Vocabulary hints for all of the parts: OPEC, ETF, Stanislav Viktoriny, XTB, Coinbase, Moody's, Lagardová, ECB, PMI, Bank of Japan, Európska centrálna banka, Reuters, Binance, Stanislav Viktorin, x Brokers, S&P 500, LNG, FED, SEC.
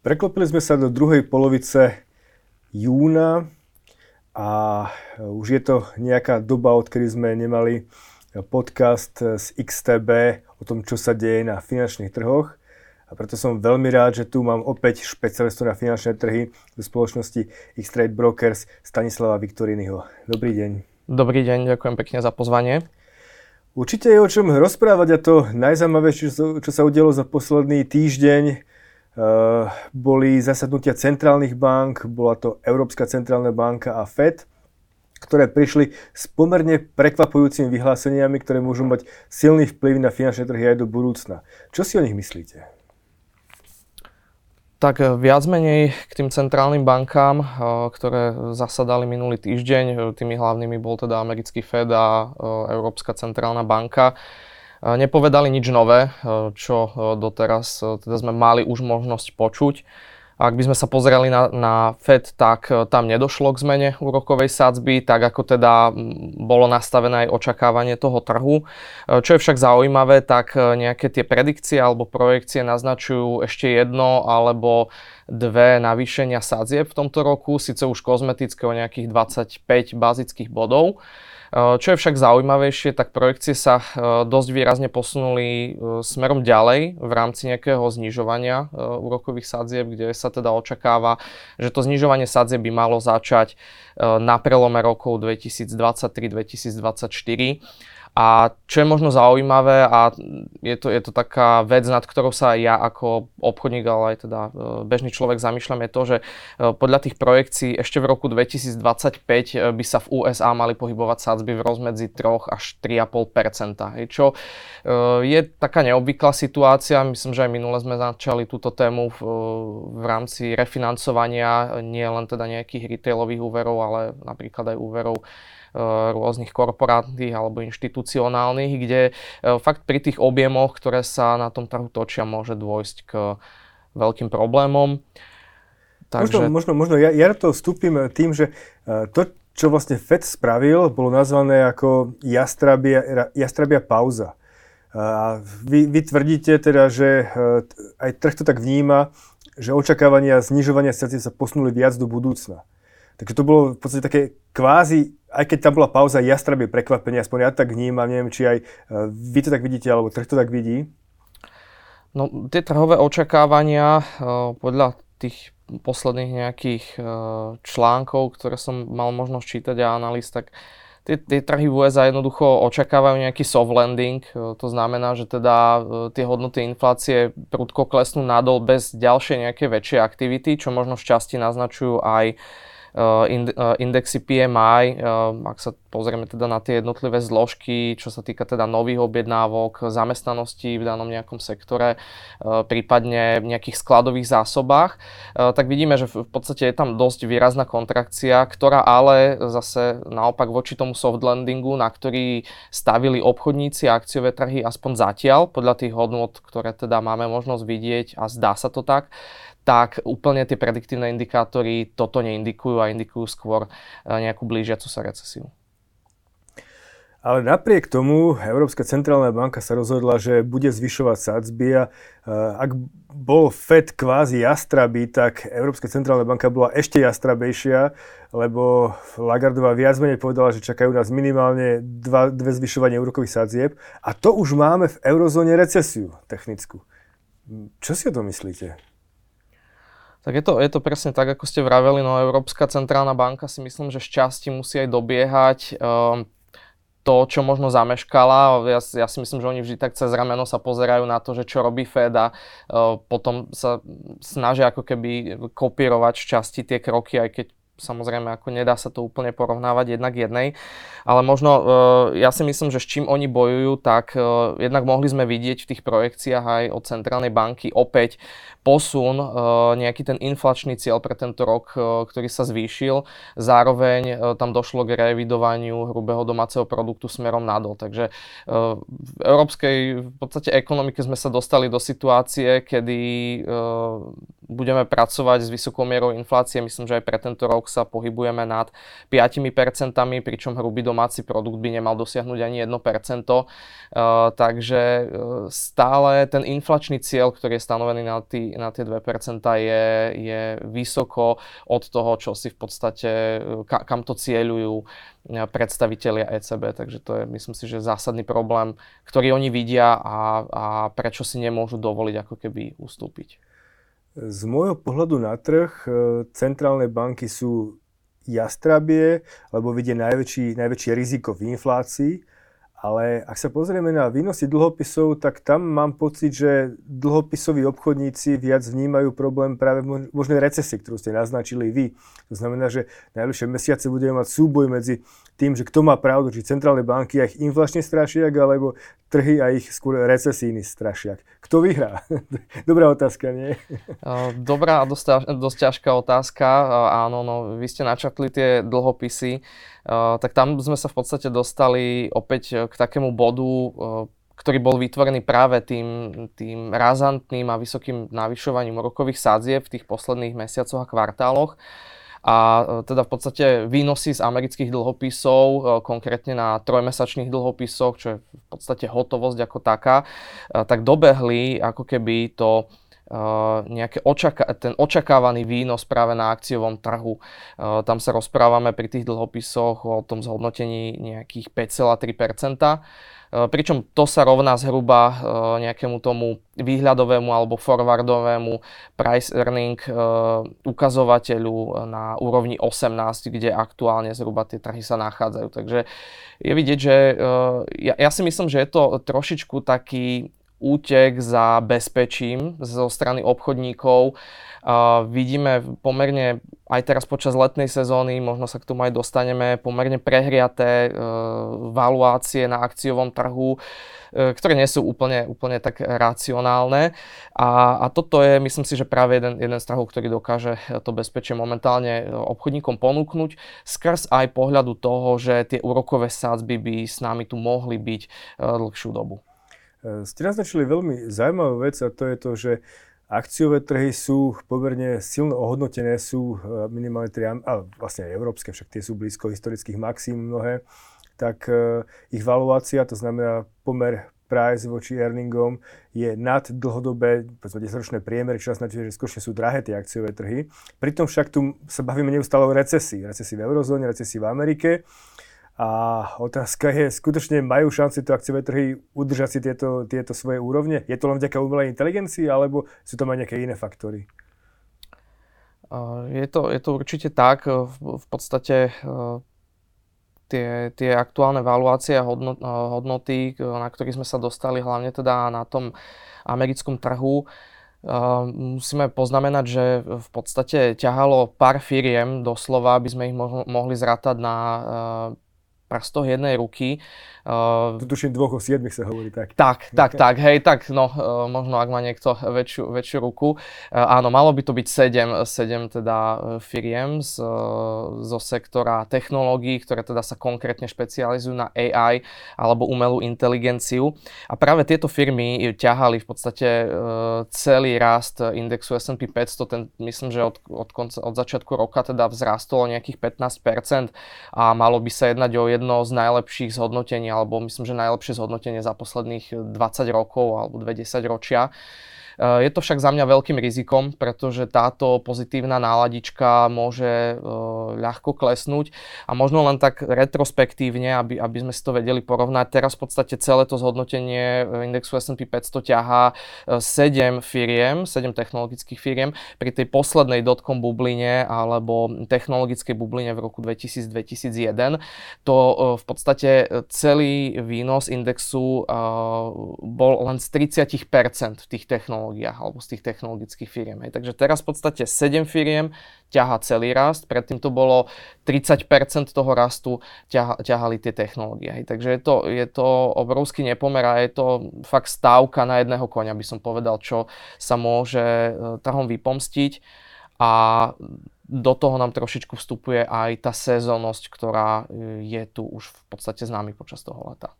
Preklopili sme sa do druhej polovice júna a už je to nejaká doba, odkedy sme nemali podcast z XTB o tom, čo sa deje na finančných trhoch. A preto som veľmi rád, že tu mám opäť špecialistu na finančné trhy zo spoločnosti x Brokers Stanislava Viktorinyho. Dobrý deň. Dobrý deň, ďakujem pekne za pozvanie. Určite je o čom rozprávať a to najzaujímavejšie, čo sa udialo za posledný týždeň. Boli zasadnutia centrálnych bank, bola to Európska centrálna banka a FED, ktoré prišli s pomerne prekvapujúcimi vyhláseniami, ktoré môžu mať silný vplyv na finančné trhy aj do budúcna. Čo si o nich myslíte? Tak viac menej k tým centrálnym bankám, ktoré zasadali minulý týždeň, tými hlavnými bol teda americký FED a Európska centrálna banka. Nepovedali nič nové, čo doteraz teda sme mali už možnosť počuť. Ak by sme sa pozreli na FED, tak tam nedošlo k zmene úrokovej sadzby, tak ako teda bolo nastavené aj očakávanie toho trhu. Čo je však zaujímavé, tak nejaké tie predikcie alebo projekcie naznačujú ešte jedno alebo dve navýšenia sadzieb v tomto roku, síce už kozmetické o nejakých 25 bazických bodov. Čo je však zaujímavejšie, tak projekcie sa dosť výrazne posunuli smerom ďalej v rámci nejakého znižovania úrokových sadzieb, kde sa teda očakáva, že to znižovanie sadzieb by malo začať na prelome rokov 2023-2024. A čo je možno zaujímavé a je to taká vec, nad ktorou sa ja ako obchodník, ale aj teda bežný človek zamýšľam, je to, že podľa tých projekcií ešte v roku 2025 by sa v USA mali pohybovať sadzby v rozmedzi 3 až 3,5%. Čo je taká neobvyklá situácia, myslím, že aj minule sme začali túto tému v rámci refinancovania nie len teda nejakých retailových úverov, ale napríklad aj úverov rôznych korporátnych alebo inštitucionálnych, kde fakt pri tých objemoch, ktoré sa na tom trhu točia, môže dôjsť k veľkým problémom. Takže... Možno ja do toho vstúpim tým, že to, čo vlastne FED spravil, bolo nazvané ako jastrabia pauza. A vy tvrdíte teda, že aj trh to tak vníma, že očakávania znižovania sadzieb sa posunuli viac do budúcna. Takže to bolo v podstate také kvázi, aj keď tam bola pauza, jastrabie prekvapenie, aspoň ja tak vnímam, neviem, či aj vy to tak vidíte, alebo trh to tak vidí. No, tie trhové očakávania podľa tých posledných nejakých článkov, ktoré som mal možnosť čítať a analýz, tak tie trhy v USA jednoducho očakávajú nejaký soft landing, to znamená, že teda tie hodnoty inflácie prudko klesnú nadol bez ďalšej nejakej väčšej aktivity, čo možno šťastie naznačujú aj indexy PMI, ak sa pozrieme teda na tie jednotlivé zložky, čo sa týka teda nových objednávok, zamestnanosti v danom nejakom sektore, prípadne v nejakých skladových zásobách, tak vidíme, že v podstate je tam dosť výrazná kontrakcia, ktorá ale zase naopak voči tomu soft landingu, na ktorý stavili obchodníci a akciové trhy aspoň zatiaľ, podľa tých hodnot, ktoré teda máme možnosť vidieť a zdá sa to tak úplne tie prediktívne indikátory toto neindikujú a indikujú skôr nejakú blížiacu sa recesiu. Ale napriek tomu Európska centrálna banka sa rozhodla, že bude zvyšovať sadzby a ak bol FED kvázi jastrabí, tak Európska centrálna banka bola ešte jastrabejšia, lebo Lagardová viac menej povedala, že čakajú nás minimálne dve zvyšovanie úrokových sadzieb a to už máme v eurozóne recesiu technickú. Čo si o tom myslíte? Tak je to presne tak, ako ste vraveli, no Európska centrálna banka si myslím, že šťastie musí aj dobiehať to, čo možno zameškala. Ja si myslím, že oni vždy tak cez rameno sa pozerajú na to, že čo robí FED a potom sa snažia ako keby kopírovať šťastie tie kroky, aj keď samozrejme, ako nedá sa to úplne porovnávať jednak jednej. Ale možno ja si myslím, že s čím oni bojujú, tak jednak mohli sme vidieť v tých projekciách aj od centrálnej banky opäť posun, nejaký ten inflačný cieľ pre tento rok, ktorý sa zvýšil. Zároveň tam došlo k revidovaniu hrubého domáceho produktu smerom nadol. Takže v európskej v podstate ekonomike sme sa dostali do situácie, kedy budeme pracovať s vysokou mierou inflácie. Myslím, že aj pre tento rok sa pohybujeme nad 5%, pričom hrubý domáci produkt by nemal dosiahnuť ani 1%. Takže stále ten inflačný cieľ, ktorý je stanovený na tie 2%, je vysoko od toho, čo si v podstate, kam to cieľujú predstavitelia ECB. Takže to je, myslím si, že zásadný problém, ktorý oni vidia a prečo si nemôžu dovoliť ako keby ustúpiť. Z môjho pohľadu na trh centrálne banky sú jastrabie, lebo vidia najväčšie riziko v inflácii, ale ak sa pozrieme na výnosy dlhopisov, tak tam mám pocit, že dlhopisoví obchodníci viac vnímajú problém práve v možnej recesii, ktorú ste naznačili vy. To znamená, že najbližšie mesiace budeme mať súboj medzi tým, že kto má pravdu, či centrálne banky a ich inflačný strašiak, alebo trhy a ich skôr recesijný strašiak. Kto vyhrá? Dobrá otázka, nie? Dobrá a dosť ťažká otázka. Áno, no, vy ste načrtli tie dlhopisy, tak tam sme sa v podstate dostali opäť k takému bodu, ktorý bol vytvorený práve tým razantným a vysokým navyšovaním úrokových sadzieb v tých posledných mesiacoch a kvartáloch. A teda v podstate výnosy z amerických dlhopisov, konkrétne na trojmesačných dlhopisoch, čo je v podstate hotovosť ako taká, tak dobehli ako keby to ten očakávaný výnos práve na akciovom trhu. Tam sa rozprávame pri tých dlhopisoch o tom zhodnotení nejakých 5,3%. Pričom to sa rovná zhruba nejakému tomu výhľadovému alebo forwardovému price earning ukazovateľu na úrovni 18, kde aktuálne zhruba tie trhy sa nachádzajú. Takže je vidieť, že ja si myslím, že je to trošičku taký útek za bezpečím zo strany obchodníkov. Vidíme pomerne aj teraz počas letnej sezóny, možno sa k tomu aj dostaneme, pomerne prehriaté valuácie na akciovom trhu, ktoré nie sú úplne tak racionálne. A toto je, myslím si, že práve jeden z trhov, ktorý dokáže to bezpečie momentálne obchodníkom ponúknuť skrz aj pohľadu toho, že tie úrokové sadzby by s nami tu mohli byť dlhšiu dobu. Ste naznačili veľmi zaujímavú vec a to je to, že akciové trhy sú pomerne silno ohodnotené, sú minimálne vlastne európske, však tie sú blízko historických maxim mnohé, tak ich valuácia, to znamená pomer price voči earningom, je nad dlhodobé, povedzme 10-ročné priemery, čo naznačuje, že skutočne sú drahé tie akciové trhy. Pritom však tu sa bavíme neustále o recesii. Recesii v eurozóne, recesii v Amerike. A otázka je, skutočne majú šanci to akciové trhy udržať si tieto svoje úrovne? Je to len vďaka umelej inteligencii, alebo sú tam aj nejaké iné faktory? Je to určite tak. V podstate tie aktuálne valuácie a hodnoty, na ktorých sme sa dostali, hlavne teda na tom americkom trhu, musíme poznamenať, že v podstate ťahalo pár firiem doslova, aby sme ich mohli zratať na prstoch jednej ruky. Tuším 2 z 7 sa hovorí tak. Tak, hej, tak, no možno ak má niekto väčšiu ruku. Áno, malo by to byť 7 teda firiem zo sektora technológií, ktoré teda sa konkrétne špecializujú na AI alebo umelú inteligenciu. A práve tieto firmy ťahali v podstate celý rast indexu S&P 500, ten myslím, že od začiatku roka teda vzrástol nejakých 15% a malo by sa jednať o jedno z najlepších zhodnotení, alebo myslím, že najlepšie zhodnotenie za posledných 20 rokov alebo 20 ročia. Je to však za mňa veľkým rizikom, pretože táto pozitívna náladička môže ľahko klesnúť a možno len tak retrospektívne, aby sme si to vedeli porovnať. Teraz v podstate celé to zhodnotenie indexu S&P 500 ťahá 7 technologických firiem. Pri tej poslednej dotcom bubline alebo technologickej bubline v roku 2000-2001 to v podstate celý výnos indexu bol len z 30% v tých technológiách alebo z tých technologických firiem. Hej. Takže teraz v podstate 7 firiem ťahá celý rast, predtým to bolo 30% toho rastu ťahali tie technológie. Hej. Takže je to obrovský nepomer a je to fakt stávka na jedného koňa, by som povedal, čo sa môže trhom vypomstiť a do toho nám trošičku vstupuje aj tá sezónnosť, ktorá je tu už v podstate s nami počas toho leta.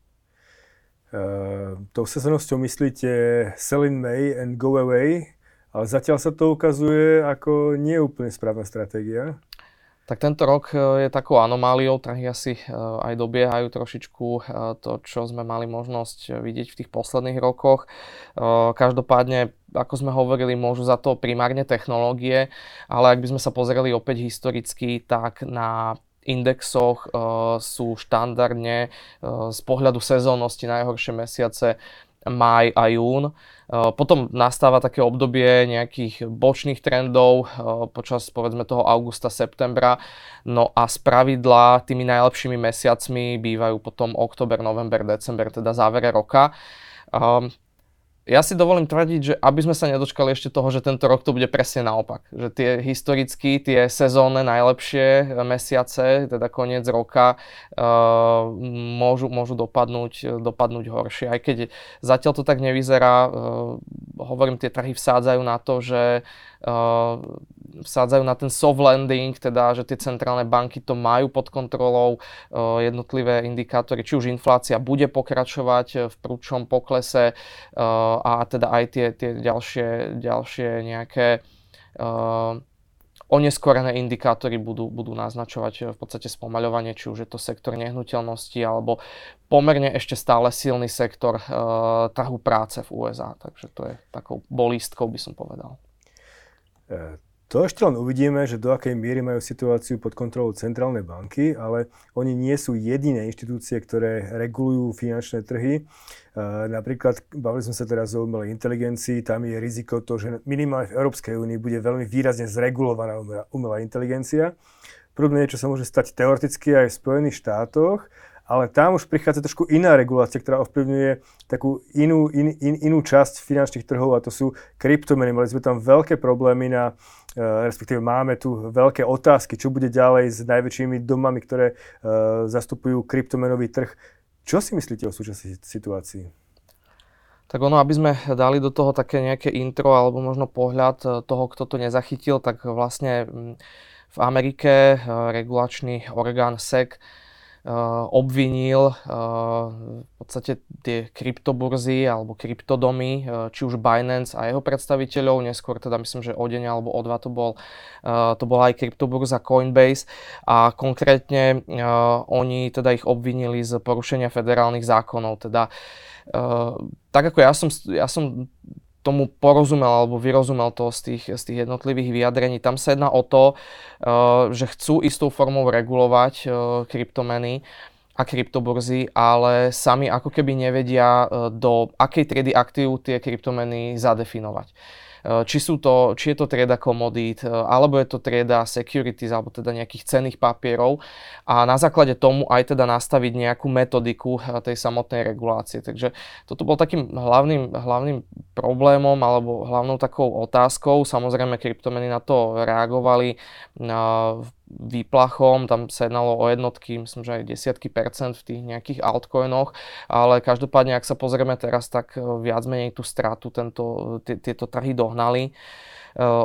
Tou sezónnosťou myslíte Sell in May and Go Away, Ale zatiaľ sa to ukazuje ako neúplne správna stratégia. Tak tento rok je takou anomáliou, trhy asi aj dobiehajú trošičku to, čo sme mali možnosť vidieť v tých posledných rokoch. Každopádne, ako sme hovorili, môžu za to primárne technológie, ale ak by sme sa pozreli opäť historicky, tak na indexoch sú štandardne z pohľadu sezónnosti najhoršie mesiace máj a jún. Potom nastáva také obdobie nejakých bočných trendov počas povedzme toho augusta, septembra. No a spravidla tými najlepšími mesiacmi bývajú potom október, november, december, teda závere roka. Ja si dovolím tvrdiť, že aby sme sa nedočkali ešte toho, že tento rok to bude presne naopak. Že tie historicky, tie sezónne najlepšie mesiace, teda koniec roka, môžu dopadnúť horšie. Aj keď zatiaľ to tak nevyzerá, hovorím, tie trhy vsádzajú na to, že vsádzajú na ten soft landing, teda že tie centrálne banky to majú pod kontrolou, jednotlivé indikátory, či už inflácia bude pokračovať v prudkom poklese, a teda aj tie ďalšie nejaké oneskorené indikátory budú naznačovať v podstate spomaľovanie, či už je to sektor nehnuteľnosti alebo pomerne ešte stále silný sektor trhu práce v USA. Takže to je takou bolístkou, by som povedal. To ešte len uvidíme, že do akej miery majú situáciu pod kontrolou centrálnej banky, ale oni nie sú jediné inštitúcie, ktoré regulujú finančné trhy. Napríklad, bavili sme sa teraz o umelej inteligencii, tam je riziko to, že minimálne v Európskej únii bude veľmi výrazne zregulovaná umelá inteligencia. Podobne niečo sa môže stať teoreticky aj v Spojených štátoch, ale tam už prichádza trošku iná regulácia, ktorá ovplyvňuje takú inú časť finančných trhov, a to sú kryptomeny. Mali sme tam veľké problémy respektíve máme tu veľké otázky, čo bude ďalej s najväčšími domami, ktoré zastupujú kryptomenový trh. Čo si myslíte o súčasnej situácii? Tak ono, aby sme dali do toho také nejaké intro alebo možno pohľad toho, kto to nezachytil, tak vlastne v Amerike regulačný orgán SEC obvinil v podstate tie kryptoburzy alebo kryptodomy, či už Binance a jeho predstaviteľov, neskôr teda myslím, že o deň alebo o dva to bola aj kryptoburza Coinbase, a konkrétne oni teda ich obvinili z porušenia federálnych zákonov. Teda tak ako ja som tomu porozumel alebo vyrozumel to z tých jednotlivých vyjadrení. Tam sa jedná o to, že chcú istou formou regulovať kryptomeny a kryptoburzy, ale sami ako keby nevedia, do akej triedy aktív tie kryptomeny zadefinovať. Či je to trieda komodít, alebo je to trieda securities, alebo teda nejakých cenných papierov, a na základe tomu aj teda nastaviť nejakú metodiku tej samotnej regulácie. Takže toto bol takým hlavným problémom alebo hlavnou takou otázkou. Samozrejme, kryptomeny na to reagovali výplachom, tam sa jednalo o jednotky, myslím, že aj desiatky percent v tých nejakých altcoinoch, ale každopádne, ak sa pozrieme teraz, tak viac menej tú stratu tieto trhy dohnali.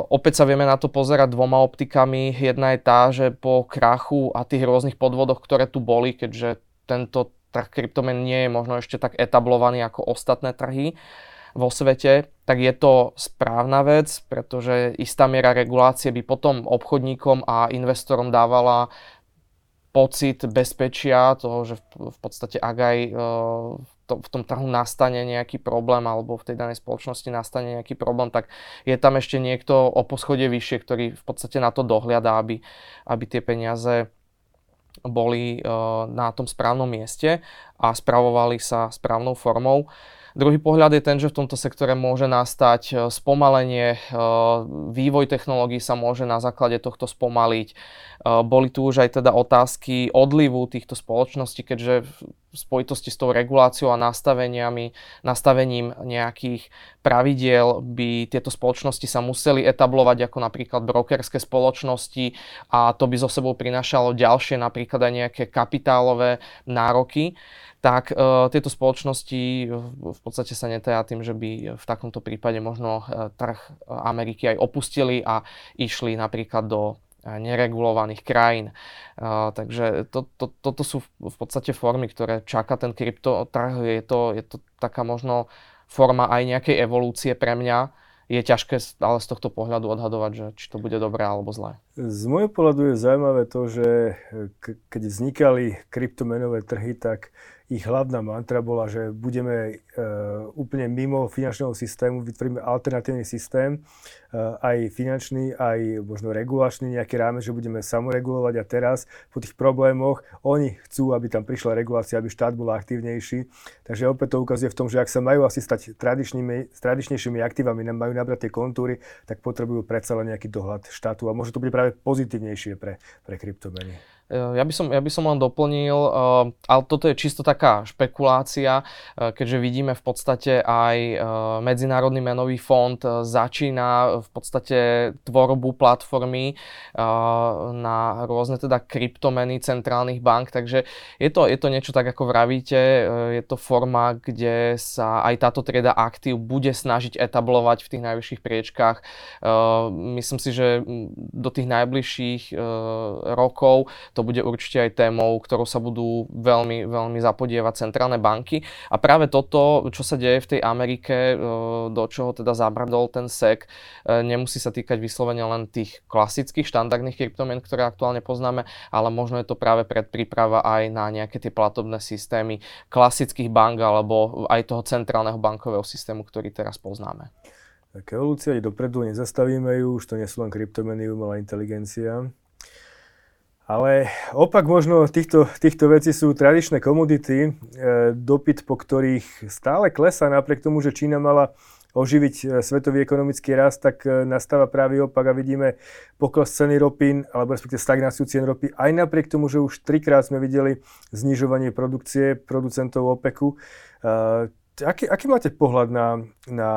Opäť sa vieme na to pozerať dvoma optikami. Jedna je tá, že po krachu a tých rôznych podvodoch, ktoré tu boli, keďže tento trh kryptomen nie je možno ešte tak etablovaný ako ostatné trhy vo svete, tak je to správna vec, pretože istá miera regulácie by potom obchodníkom a investorom dávala pocit bezpečia toho, že v podstate ak aj v tom trhu nastane nejaký problém alebo v tej danej spoločnosti nastane nejaký problém, tak je tam ešte niekto o poschodie vyššie, ktorý v podstate na to dohliada, aby tie peniaze boli na tom správnom mieste a spravovali sa správnou formou. Druhý pohľad je ten, že v tomto sektore môže nastať spomalenie, vývoj technológií sa môže na základe tohto spomaliť. Boli tu už aj teda otázky odlivu týchto spoločností, keďže v spojitosti s tou reguláciou a nastavením nejakých pravidiel by tieto spoločnosti sa museli etablovať ako napríklad brokerské spoločnosti, a to by so sebou prinášalo ďalšie napríklad aj nejaké kapitálové nároky, tak tieto spoločnosti v podstate sa netajá tým, že by v takomto prípade možno trh Ameriky aj opustili a išli napríklad do neregulovaných krajín. Takže toto sú v podstate formy, ktoré čaká ten kryptotrh. Je to taká možno forma aj nejakej evolúcie pre mňa. je ťažké ale z tohto pohľadu odhadovať, že či to bude dobré alebo zlé. Z môjho pohľadu je zaujímavé to, že keď vznikali kryptomenové trhy, tak ich hlavná mantra bola, že budeme úplne mimo finančného systému, vytvoríme alternatívny systém, aj finančný, aj možno regulačný, nejaký rámec, že budeme samoregulovať. A teraz po tých problémoch oni chcú, aby tam prišla regulácia, aby štát bol aktívnejší. Takže opäť to ukazuje v tom, že ak sa majú asi stať tradičnejšími aktívami, majú nabrať tie kontúry, tak potrebujú predsa len nejaký dohľad štátu a možno to bude práve pozitívnejšie pre kryptomeny. Ja by som len doplnil, ale toto je čisto taká špekulácia, keďže vidíme v podstate aj Medzinárodný menový fond začína v podstate tvorbu platformy na rôzne teda kryptomeny centrálnych bank, takže je to niečo tak, ako vravíte, je to forma, kde sa aj táto trieda aktív bude snažiť etablovať v tých najvyšších priečkách. Myslím si, že do tých najbližších rokov to bude určite aj témou, ktorou sa budú veľmi, veľmi zapodievať centrálne banky. A práve toto, čo sa deje v tej Amerike, do čoho teda zabrdol ten SEC, nemusí sa týkať vyslovene len tých klasických štandardných kryptomien, ktoré aktuálne poznáme, ale možno je to práve predpríprava aj na nejaké tie platobné systémy klasických bank alebo aj toho centrálneho bankového systému, ktorý teraz poznáme. Tak evolúcia ide dopredu, nezastavíme ju, už to nie sú len kryptomeny, umelá inteligencia. Ale opak možno týchto vecí sú tradičné komodity, dopyt, po ktorých stále klesá. Napriek tomu, že Čína mala oživiť svetový ekonomický rast, tak nastáva práve opak a vidíme pokles ceny ropy, alebo respektive stagnáciu cien ropy. Aj napriek tomu, že už trikrát sme videli znižovanie produkcie producentov OPEC-u. Aký máte pohľad na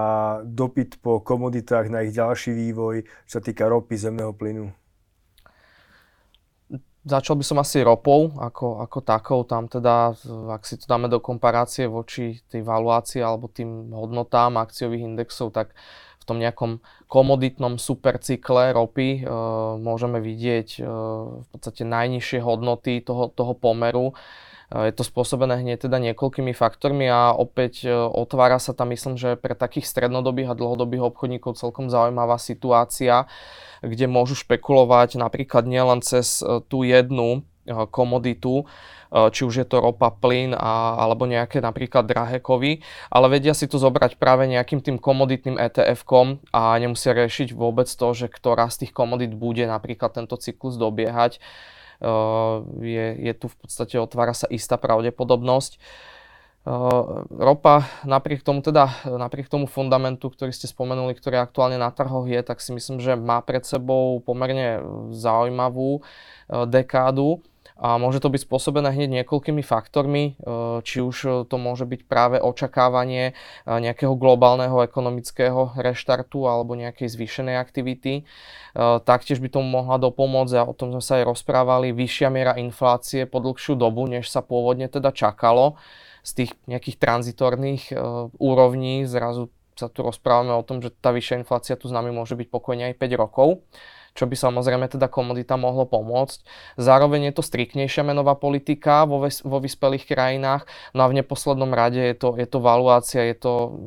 dopyt po komoditách, na ich ďalší vývoj, čo sa týka ropy, zemného plynu? Začal by som asi ropou ako takou, tam teda, ak si to dáme do komparácie voči tej valuácii alebo tým hodnotám akciových indexov, tak v tom nejakom komoditnom supercykle ropy môžeme vidieť v podstate najnižšie hodnoty toho pomeru. Je to spôsobené hneď teda niekoľkými faktormi a opäť otvára sa tam, myslím, že pre takých strednodobých a dlhodobých obchodníkov celkom zaujímavá situácia, kde môžu špekulovať napríklad nielen cez tú jednu komoditu, či už je to ropa, plyn alebo nejaké napríklad drahé kovy, ale vedia si to zobrať práve nejakým tým komoditným ETF-kom a nemusia riešiť vôbec to, že ktorá z tých komodít bude napríklad tento cyklus dobiehať. Je tu v podstate, otvára sa istá pravdepodobnosť. Ropa napriek tomu fundamentu, ktorý ste spomenuli, ktorý aktuálne na trhoch je, tak si myslím, že má pred sebou pomerne zaujímavú dekádu. A môže to byť spôsobené hneď niekoľkými faktormi, či už to môže byť práve očakávanie nejakého globálneho ekonomického reštartu alebo nejakej zvýšenej aktivity. Taktiež by tomu mohla dopomôcť, a o tom sme sa aj rozprávali, vyššia miera inflácie po dlhšiu dobu, než sa pôvodne teda čakalo z tých nejakých tranzitorných úrovní. Zrazu sa tu rozprávame o tom, že tá vyššia inflácia tu s nami môže byť pokojne aj 5 rokov. Čo by samozrejme teda komodita mohlo pomôcť. Zároveň je to striktnejšia menová politika vo vyspelých krajinách, no a v neposlednom rade je to valuácia, je to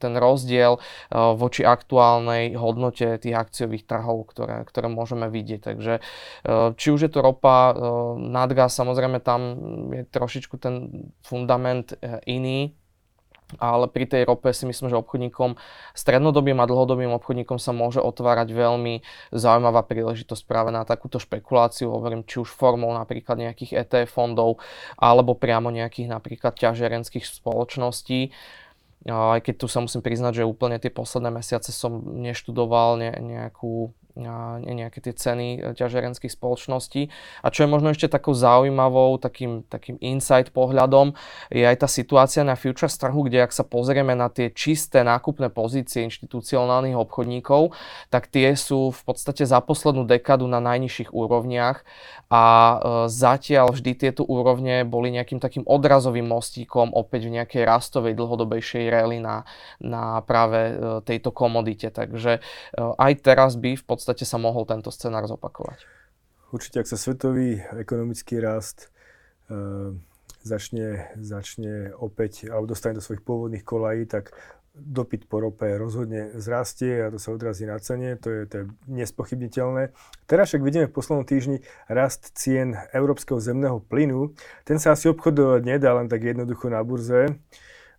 ten rozdiel voči aktuálnej hodnote tých akciových trhov, ktoré môžeme vidieť. Takže či už je to ropa, nadgaz, samozrejme tam je trošičku ten fundament iný, ale pri tej rope si myslím, že obchodníkom, strednodobým a dlhodobým obchodníkom sa môže otvárať veľmi zaujímavá príležitosť práve na takúto špekuláciu, hovorím, či už formou napríklad nejakých ETF fondov alebo priamo nejakých napríklad ťažiarenských spoločností. Aj keď tu sa musím priznať, že úplne tie posledné mesiace som neštudoval nejaké tie ceny ťažiarenských spoločností. A čo je možno ešte takou zaujímavou, takým insight pohľadom, je aj tá situácia na futures trhu, kde ak sa pozrieme na tie čisté nákupné pozície inštitucionálnych obchodníkov, tak tie sú v podstate za poslednú dekádu na najnižších úrovniach a zatiaľ vždy tieto úrovne boli nejakým takým odrazovým mostíkom opäť v nejakej rastovej dlhodobejšej rally na práve tejto komodite. Takže aj teraz by v podstate sa mohol tento scenár zopakovať. Určite, ak sa svetový ekonomický rast začne opäť, alebo dostane do svojich pôvodných kolají, tak dopyt po rope rozhodne zrastie a to sa odrazí na cene, to je nespochybniteľné. Teraz však vidíme v poslednom týždni rast cien európskeho zemného plynu. Ten sa asi obchodovať nedá len tak jednoducho na burze,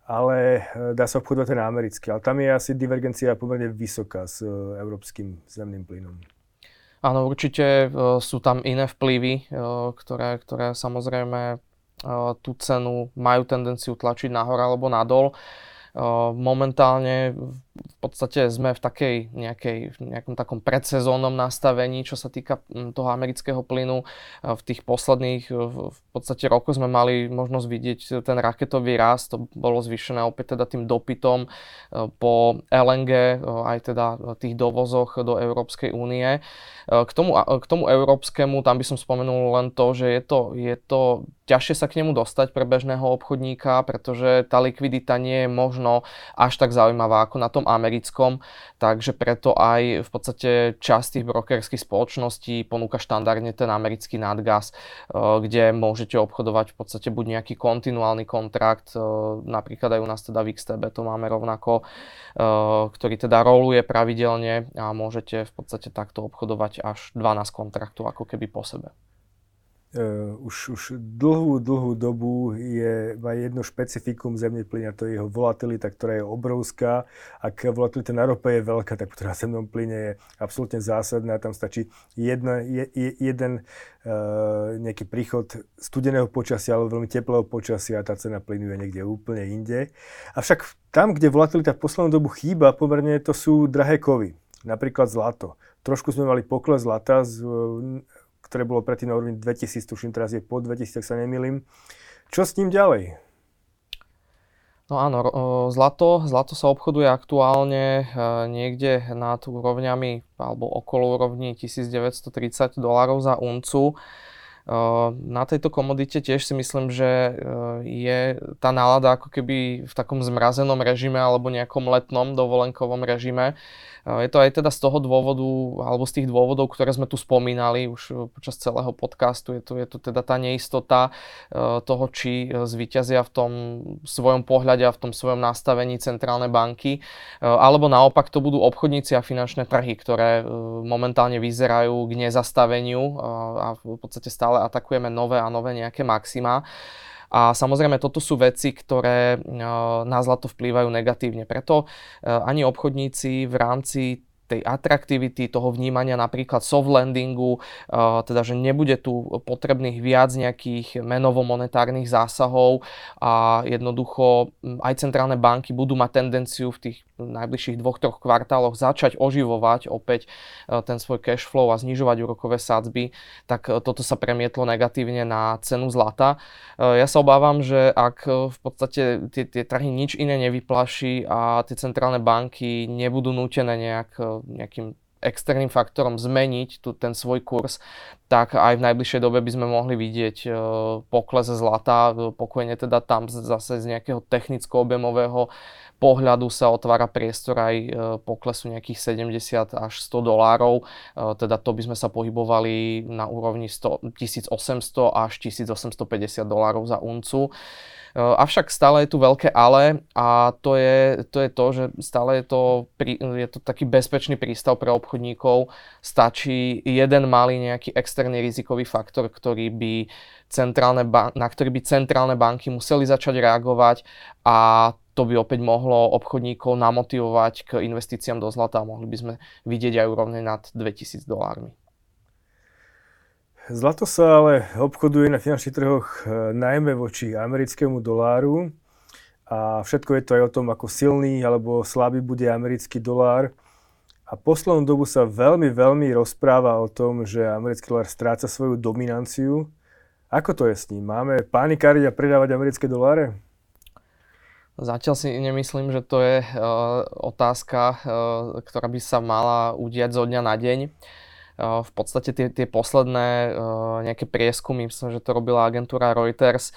ale dá sa obchodovať ten americký. Ale tam je asi divergencia pomerne vysoká s európskym zemným plynom. Áno, určite sú tam iné vplyvy, ktoré samozrejme tú cenu majú tendenciu tlačiť nahor alebo nadol. Momentálne v podstate sme v takej nejakom takom predsezónnom nastavení, čo sa týka toho amerického plynu. V tých posledných v podstate rokoch sme mali možnosť vidieť ten raketový rast, to bolo zvýšené opäť teda tým dopytom po LNG, aj teda tých dovozoch do Európskej únie. K tomu európskemu, tam by som spomenul len to, že je to ťažšie sa k nemu dostať pre bežného obchodníka, pretože tá likvidita nie je možno až tak zaujímavá ako na tom americkom, takže preto aj v podstate časť tých brokerských spoločností ponúka štandardne ten americký nadgas, kde môžete obchodovať v podstate buď nejaký kontinuálny kontrakt, napríklad aj u nás teda v XTB to máme rovnako, ktorý teda roluje pravidelne a môžete v podstate takto obchodovať až 12 kontraktov ako keby po sebe. Už dlhú dobu má jedno špecifikum zemnej plyne, to je jeho volatilita, ktorá je obrovská. Ak volatilita na rope je veľká, tak ktorá v zemnom plyne je absolútne zásadná. Tam stačí jeden nejaký príchod studeného počasia alebo veľmi teplého počasia a tá cena plynu je niekde úplne inde. Avšak tam, kde volatilita v poslednú dobu chýba pomerne, to sú drahé kovy, napríklad zlato. Trošku sme mali pokles zlata, ktoré bolo predtým na úrovni 2000, tuším, teraz je pod 2000, tak sa nemýlim. Čo s ním ďalej? No áno, zlato sa obchoduje aktuálne niekde nad úrovňami, alebo okolo úrovni $1930 za uncu. Na tejto komodite tiež si myslím, že je tá nálada ako keby v takom zmrazenom režime alebo nejakom letnom dovolenkovom režime. Je to aj teda z toho dôvodu, alebo z tých dôvodov, ktoré sme tu spomínali už počas celého podcastu. Je to teda tá neistota toho, či zvíťazia v tom svojom pohľade a v tom svojom nastavení centrálne banky, alebo naopak to budú obchodníci a finančné trhy, ktoré momentálne vyzerajú k nezastaveniu a v podstate stále atakujeme nové a nové nejaké maxima. A samozrejme, toto sú veci, ktoré na zlato vplývajú negatívne. Preto ani obchodníci v rámci tej atraktivity, toho vnímania napríklad soft landingu, teda, že nebude tu potrebných viac nejakých menovo-monetárnych zásahov a jednoducho aj centrálne banky budú mať tendenciu v tých najbližších 2-3 kvartáloch začať oživovať opäť ten svoj cash flow a znižovať úrokové sadzby, tak toto sa premietlo negatívne na cenu zlata. Ja sa obávam, že ak v podstate tie trhy nič iné nevyplaší a tie centrálne banky nebudú nútené nejakým externým faktorom zmeniť ten svoj kurz, tak aj v najbližšej dobe by sme mohli vidieť pokles zlata, pokojne teda tam zase z nejakého technicko-objemového pohľadu sa otvára priestor aj poklesu nejakých $70 až $100, teda to by sme sa pohybovali na úrovni $1800 až $1850 za uncu. Avšak stále je tu veľké ale a to je to, že stále je to taký bezpečný prístav pre obchodníkov. Stačí jeden malý nejaký externý rizikový faktor, na ktorý by centrálne banky museli začať reagovať a to by opäť mohlo obchodníkov namotivovať k investíciám do zlata a mohli by sme vidieť aj úrovne nad $2000. Zlato sa ale obchoduje na finančných trhoch najmä voči americkému doláru a všetko je to aj o tom, ako silný alebo slabý bude americký dolár. A poslednú dobu sa veľmi rozpráva o tom, že americký dolár stráca svoju dominanciu. Ako to je s ním? Máme panikáriť a predávať americké doláre? Zatiaľ si nemyslím, že to je otázka, ktorá by sa mala udiať zo dňa na deň. V podstate tie posledné nejaké prieskumy, myslím, že to robila agentúra Reuters,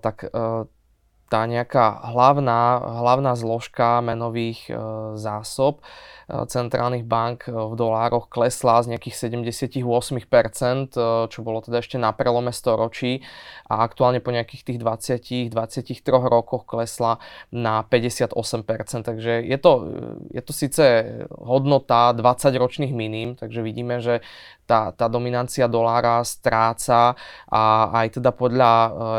tak tá nejaká hlavná zložka menových zásob centrálnych bank v dolároch klesla z nejakých 78%, čo bolo teda ešte na prelome storočí a aktuálne po nejakých tých 20-23 rokoch klesla na 58%. Takže je to síce hodnota 20 ročných minim, takže vidíme, že tá dominancia dolára stráca a aj teda podľa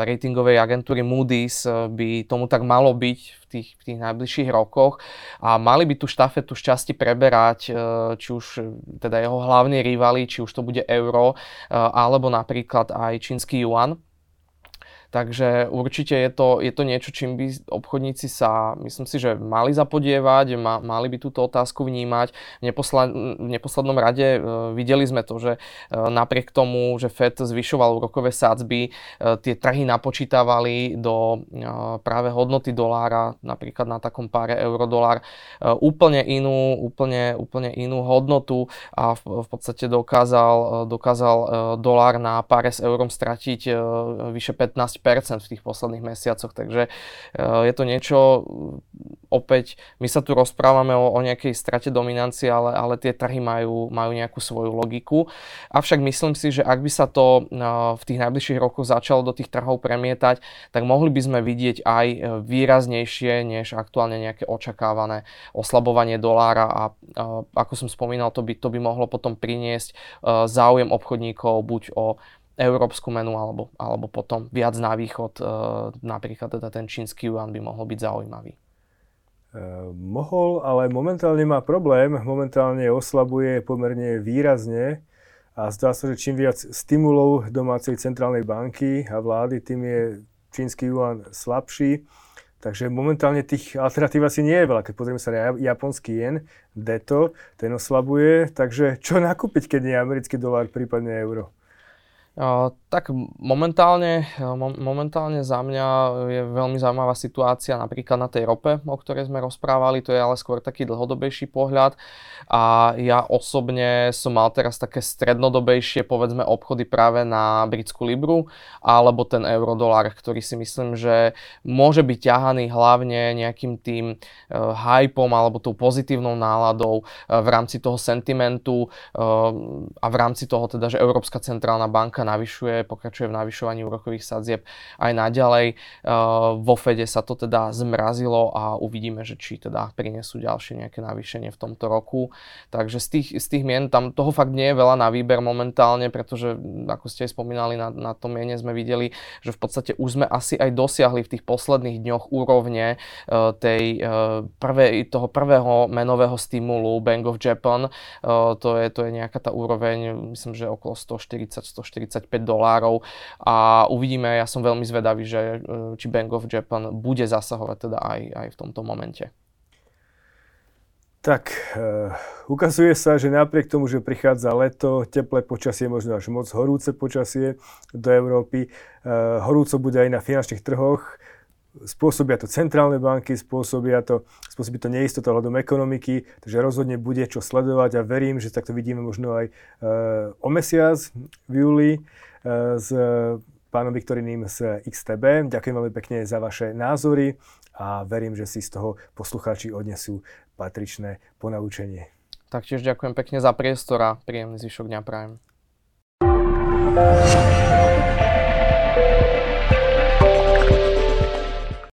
ratingovej agentúry Moody's by tomu tak malo byť v tých najbližších rokoch a mali by tú štafetu šťastie preberať či už teda jeho hlavní rivali, či už to bude euro alebo napríklad aj čínsky juan. Takže určite je to niečo, čím by obchodníci sa, myslím si, že mali zapodievať, mali by túto otázku vnímať. V neposlednom rade videli sme to, že napriek tomu, že FED zvyšoval úrokové sadzby, tie trhy napočítavali do práve hodnoty dolára, napríklad na takom páre euro-dolár, úplne inú hodnotu a v podstate dokázal dolár na páre s eurom stratiť vyše 15% v tých posledných mesiacoch, takže je to niečo, opäť my sa tu rozprávame o nejakej strate dominancie, ale tie trhy majú nejakú svoju logiku. Avšak myslím si, že ak by sa to v tých najbližších rokoch začalo do tých trhov premietať, tak mohli by sme vidieť aj výraznejšie než aktuálne nejaké očakávané oslabovanie dolára a ako som spomínal, to by mohlo potom priniesť záujem obchodníkov buď o európsku menu alebo potom viac na východ, napríklad teda ten čínsky juan by mohol byť zaujímavý. Mohol, ale momentálne má problém, momentálne oslabuje pomerne výrazne a zdá sa, že čím viac stimulov domácej centrálnej banky a vlády, tým je čínsky juan slabší. Takže momentálne tých alternatív asi nie je veľa. Keď pozrieme sa na japonský jen, deto, ten oslabuje, takže čo nakúpiť, keď nie americký dolár, prípadne euro? Tak momentálne za mňa je veľmi zaujímavá situácia napríklad na tej rope, o ktorej sme rozprávali, to je ale skôr taký dlhodobejší pohľad a ja osobne som mal teraz také strednodobejšie, povedzme, obchody práve na britskú libru alebo ten eurodolár, ktorý si myslím, že môže byť ťahaný hlavne nejakým tým hypom alebo tou pozitívnou náladou v rámci toho sentimentu a v rámci toho teda, že Európska centrálna banka pokračuje v navyšovaní úrokových sadzieb aj naďalej. Vo Fede sa to teda zmrazilo a uvidíme, že či teda prinesú ďalšie nejaké navýšenie v tomto roku. Takže z tých mien tam toho fakt nie je veľa na výber momentálne, pretože ako ste aj spomínali, na tom miene sme videli, že v podstate už sme asi aj dosiahli v tých posledných dňoch úrovne toho prvého menového stimulu Bank of Japan. To je nejaká tá úroveň, myslím, že okolo 145 dolárov a uvidíme, ja som veľmi zvedavý, že či Bank of Japan bude zasahovať teda aj v tomto momente. Tak, ukazuje sa, že napriek tomu, že prichádza leto, teplé počasie, možno až moc horúce počasie do Európy, horúco bude aj na finančných trhoch. Spôsobia to centrálne banky, spôsobí to neistota hľadom ekonomiky, takže rozhodne bude čo sledovať a verím, že takto vidíme možno aj o mesiac v júli s pánom Viktorinym z XTB. Ďakujem veľmi pekne za vaše názory a verím, že si z toho poslucháči odnesú patričné ponaučenie. Taktiež ďakujem pekne za priestor a príjemný zvyšok dňa prajem.